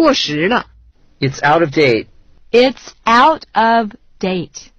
过时了。It's out of date. It's out of date.